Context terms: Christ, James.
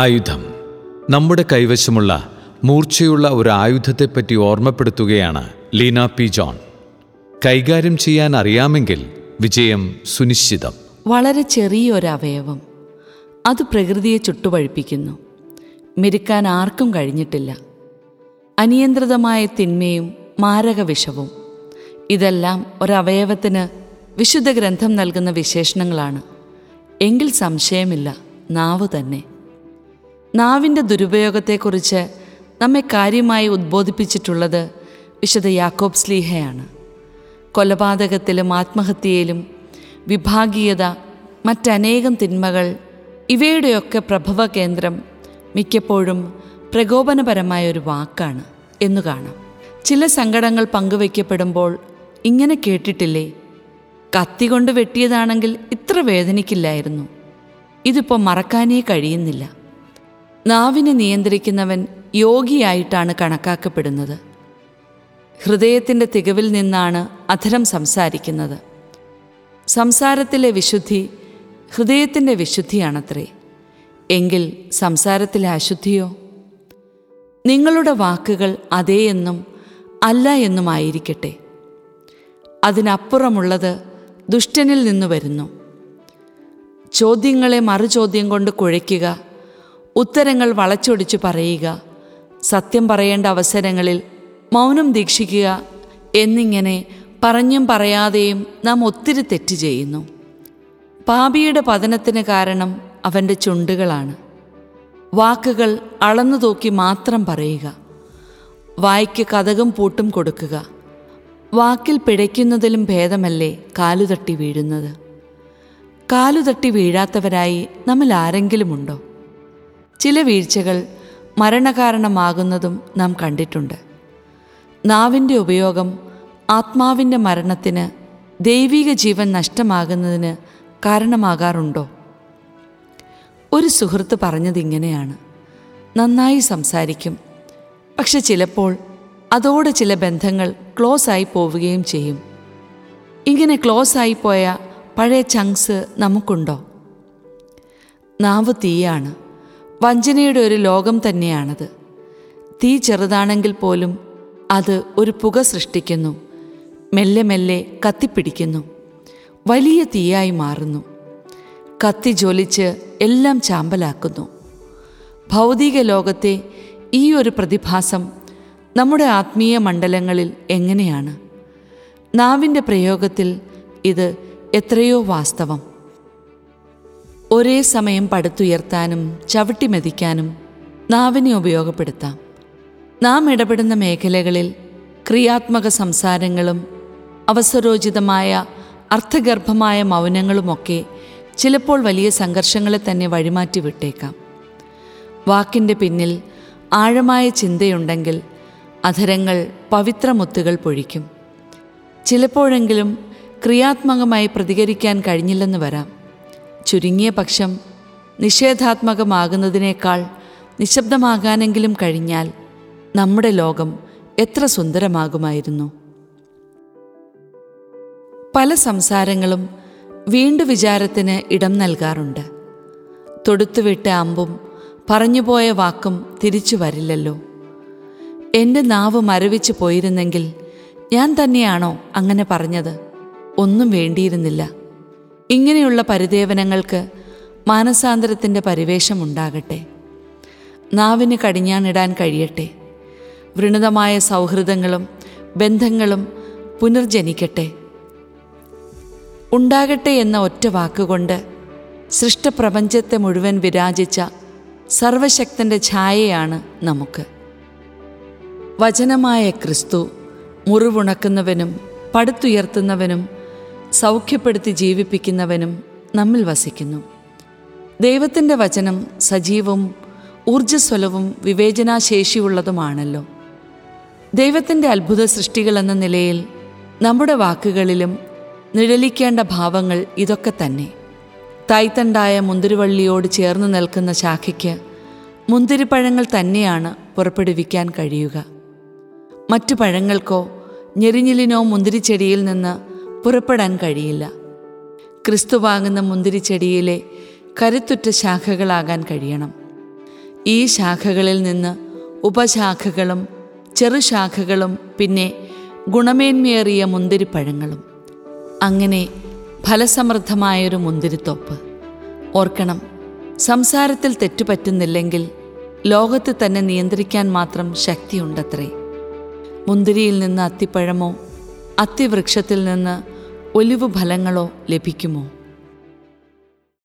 ആയുധം. നമ്മുടെ കൈവശമുള്ള മൂർച്ചയുള്ള ഒരു ആയുധത്തെപ്പറ്റി ഓർമ്മപ്പെടുത്തുകയാണ് ലീന പി ജോൺ. കൈകാര്യം ചെയ്യാൻ അറിയാമെങ്കിൽ വിജയം സുനിശ്ചിതം. വളരെ ചെറിയൊരവയവം, അത് പ്രകൃതിയെ ചുട്ടുപഴിപ്പിക്കുന്നു. മെരുക്കാൻ ആർക്കും കഴിഞ്ഞിട്ടില്ല. അനിയന്ത്രിതമായ തിന്മയും മാരകവിഷവും, ഇതെല്ലാം ഒരവയവത്തിന് വിശുദ്ധ ഗ്രന്ഥം നൽകുന്ന വിശേഷണങ്ങളാണ്. എങ്കിൽ സംശയമില്ല, നാവ് തന്നെ. നാവിൻ്റെ ദുരുപയോഗത്തെക്കുറിച്ച് നമ്മെ കാര്യമായി ഉദ്ബോധിപ്പിച്ചിട്ടുള്ളത് വിശുദ്ധ യാക്കോബ് ശ്ലീഹയാണ്. കൊലപാതകത്തിലും ആത്മഹത്യയിലും വിഭാഗീയത, മറ്റനേകം തിന്മകൾ, ഇവയുടെയൊക്കെ പ്രഭവ കേന്ദ്രം മിക്കപ്പോഴും പ്രകോപനപരമായ ഒരു വാക്കാണ് എന്നു കാണാം. ചില സങ്കടങ്ങൾ പങ്കുവയ്ക്കപ്പെടുമ്പോൾ ഇങ്ങനെ കേട്ടിട്ടില്ലേ, കത്തി കൊണ്ട് വെട്ടിയതാണെങ്കിൽ ഇത്ര വേദനിക്കില്ലായിരുന്നു, ഇതിപ്പോൾ മറക്കാനേ കഴിയുന്നില്ല. നാവിനെ നിയന്ത്രിക്കുന്നവൻ യോഗിയായിട്ടാണ് കണക്കാക്കപ്പെടുന്നത്. ഹൃദയത്തിൻ്റെ തികവിൽ നിന്നാണ് അധരം സംസാരിക്കുന്നത്. സംസാരത്തിലെ വിശുദ്ധി ഹൃദയത്തിൻ്റെ വിശുദ്ധിയാണത്രേ. എങ്കിൽ സംസാരത്തിലെ അശുദ്ധിയോ? നിങ്ങളുടെ വാക്കുകൾ അതേ എന്നും അല്ല എന്നുമായിരിക്കട്ടെ. അതിനപ്പുറമുള്ളത് ദുഷ്ടനിൽ നിന്ന് വരുന്നു. ചോദ്യങ്ങളെ മറുചോദ്യം കൊണ്ട് കുഴയ്ക്കുക, ഉത്തരങ്ങൾ വളച്ചൊടിച്ച് പറയുക, സത്യം പറയേണ്ട അവസരങ്ങളിൽ മൗനം ദീക്ഷിക്കുക എന്നിങ്ങനെ പറഞ്ഞും പറയാതെയും നാം ഒത്തിരി തെറ്റ് ചെയ്യുന്നു. പാപിയുടെ പതനത്തിന് കാരണം അവൻ്റെ ചുണ്ടുകളാണ്. വാക്കുകൾ അളന്നു തൂക്കി മാത്രം പറയുക, വായ്ക്ക് കതകും പൂട്ടും കൊടുക്കുക. വാക്കിൽ പിഴയ്ക്കുന്നതിലും ഭേദമല്ലേ കാലുതട്ടി വീഴുന്നത്. കാലുതട്ടി വീഴാത്തവരായി നമ്മൾ ആരെങ്കിലുമുണ്ടോ? ചില വീഴ്ചകൾ മരണകാരണമാകുന്നതും നാം കണ്ടിട്ടുണ്ട്. നാവിൻ്റെ ഉപയോഗം ആത്മാവിൻ്റെ മരണത്തിന്, ദൈവിക ജീവൻ നഷ്ടമാകുന്നതിന് കാരണമാകാറുണ്ടോ? ഒരു സുഹൃത്ത് പറഞ്ഞതിങ്ങനെയാണ്, നന്നായി സംസാരിക്കും, പക്ഷെ ചിലപ്പോൾ അതോടെ ചില ബന്ധങ്ങൾ ക്ലോസായി പോവുകയും ചെയ്യും. ഇങ്ങനെ ക്ലോസായി പോയ പഴയ ചങ്ക്സ് നമുക്കുണ്ടോ? നാവ് തീയാണ്. വഞ്ചനയുടെ ഒരു ലോകം തന്നെയാണത്. തീ ചെറുതാണെങ്കിൽ പോലും അത് ഒരു പുക സൃഷ്ടിക്കുന്നു, മെല്ലെ മെല്ലെ കത്തിപ്പിടിക്കുന്നു, വലിയ തീയായി മാറുന്നു, കത്തി ജ്വലിച്ച് എല്ലാം ചാമ്പലാക്കുന്നു. ഭൗതിക ലോകത്തെ ഈ ഒരു പ്രതിഭാസം നമ്മുടെ ആത്മീയ മണ്ഡലങ്ങളിൽ എങ്ങനെയാണ്? നാവിൻ്റെ പ്രയോഗത്തിൽ ഇത് എത്രയോ വാസ്തവം. ഒരേ സമയം പടുത്തുയർത്താനും ചവിട്ടിമെതിക്കാനും നാവിനെ ഉപയോഗപ്പെടുത്താം. നാം ഇടപെടുന്ന മേഖലകളിൽ ക്രിയാത്മക സംസാരങ്ങളും അവസരോചിതമായ അർത്ഥഗർഭമായ മൗനങ്ങളുമൊക്കെ ചിലപ്പോൾ വലിയ സംഘർഷങ്ങളെ തന്നെ വഴിമാറ്റി വിട്ടേക്കാം. വാക്കിൻ്റെ പിന്നിൽ ആഴമായ ചിന്തയുണ്ടെങ്കിൽ അധരങ്ങൾ പവിത്രമുത്തുകൾ പൊഴിക്കും. ചിലപ്പോഴെങ്കിലും ക്രിയാത്മകമായി പ്രതികരിക്കാൻ കഴിഞ്ഞില്ലെന്ന് വരാം. ചുരുങ്ങിയ പക്ഷം നിഷേധാത്മകമാകുന്നതിനേക്കാൾ നിശബ്ദമാകാനെങ്കിലും കഴിഞ്ഞാൽ നമ്മുടെ ലോകം എത്ര സുന്ദരമാകുമായിരുന്നു. പല സംസാരങ്ങളും വീണ്ടു വിചാരത്തിന് ഇടം നൽകാറുണ്ട്. തൊടുത്തുവിട്ട അമ്പും പറഞ്ഞുപോയ വാക്കും തിരിച്ചു വരില്ലല്ലോ. എൻ്റെ നാവ് മരവിച്ചു പോയിരുന്നെങ്കിൽ ഞാൻ തന്നെയാണോ അങ്ങനെ പറഞ്ഞത്? ഒന്നും വേണ്ടിയിരുന്നില്ല. ഇങ്ങനെയുള്ള പരിദേവനങ്ങൾക്ക് മാനസാന്തരത്തിൻ്റെ പരിവേഷമുണ്ടാകട്ടെ. നാവിന് കടിഞ്ഞാണിടാൻ കഴിയട്ടെ. വൃണതമായ സൗഹൃദങ്ങളും ബന്ധങ്ങളും പുനർജനിക്കട്ടെ. ഉണ്ടാകട്ടെ എന്ന ഒറ്റ വാക്കുകൊണ്ട് സൃഷ്ടപ്രപഞ്ചത്തെ മുഴുവൻ വിരാജിച്ച സർവശക്തൻ്റെ ഛായയാണ് നമുക്ക്. വചനമായ ക്രിസ്തു മുറിവുണക്കുന്നവനും പടുത്തുയർത്തുന്നവനും സൗഖ്യപ്പെടുത്തി ജീവിപ്പിക്കുന്നവനും നമ്മിൽ വസിക്കുന്നു. ദൈവത്തിൻ്റെ വചനം സജീവവും ഊർജ്ജസ്വലവും വിവേചനാശേഷിയുള്ളതുമാണല്ലോ. ദൈവത്തിൻ്റെ അത്ഭുത സൃഷ്ടികളെന്ന നിലയിൽ നമ്മുടെ വാക്കുകളിലും നിഴലിക്കേണ്ട ഭാവങ്ങൾ ഇതൊക്കെ തന്നെ. തായ്തണ്ടായ മുന്തിരിവള്ളിയോട് ചേർന്ന് നിൽക്കുന്ന ശാഖയ്ക്ക് മുന്തിരിപ്പഴങ്ങൾ തന്നെയാണ് പുറപ്പെടുവിക്കാൻ കഴിയുക. മറ്റു പഴങ്ങൾക്കോ ഞെരിഞ്ഞിലിനോ മുന്തിരിച്ചെടിയിൽ നിന്ന് പുറപ്പെടാൻ കഴിയില്ല. ക്രിസ്തു വാങ്ങുന്ന മുന്തിരിച്ചെടിയിലെ കരുത്തുറ്റ ശാഖകളാകാൻ കഴിയണം. ഈ ശാഖകളിൽ നിന്ന് ഉപശാഖകളും ചെറുശാഖകളും പിന്നെ ഗുണമേന്മയേറിയ മുന്തിരിപ്പഴങ്ങളും, അങ്ങനെ ഫലസമൃദ്ധമായൊരു മുന്തിരിത്തോപ്പ്. ഓർക്കണം, സംസാരത്തിൽ തെറ്റുപറ്റുന്നില്ലെങ്കിൽ ലോകത്ത് തന്നെ നിയന്ത്രിക്കാൻ മാത്രം ശക്തിയുണ്ടത്രേ. മുന്തിരിയിൽ നിന്ന് അത്തിപ്പഴമോ അത്തിവൃക്ഷത്തിൽ നിന്ന് ഒലിവ് ഫലങ്ങളോ ലഭിക്കുമോ?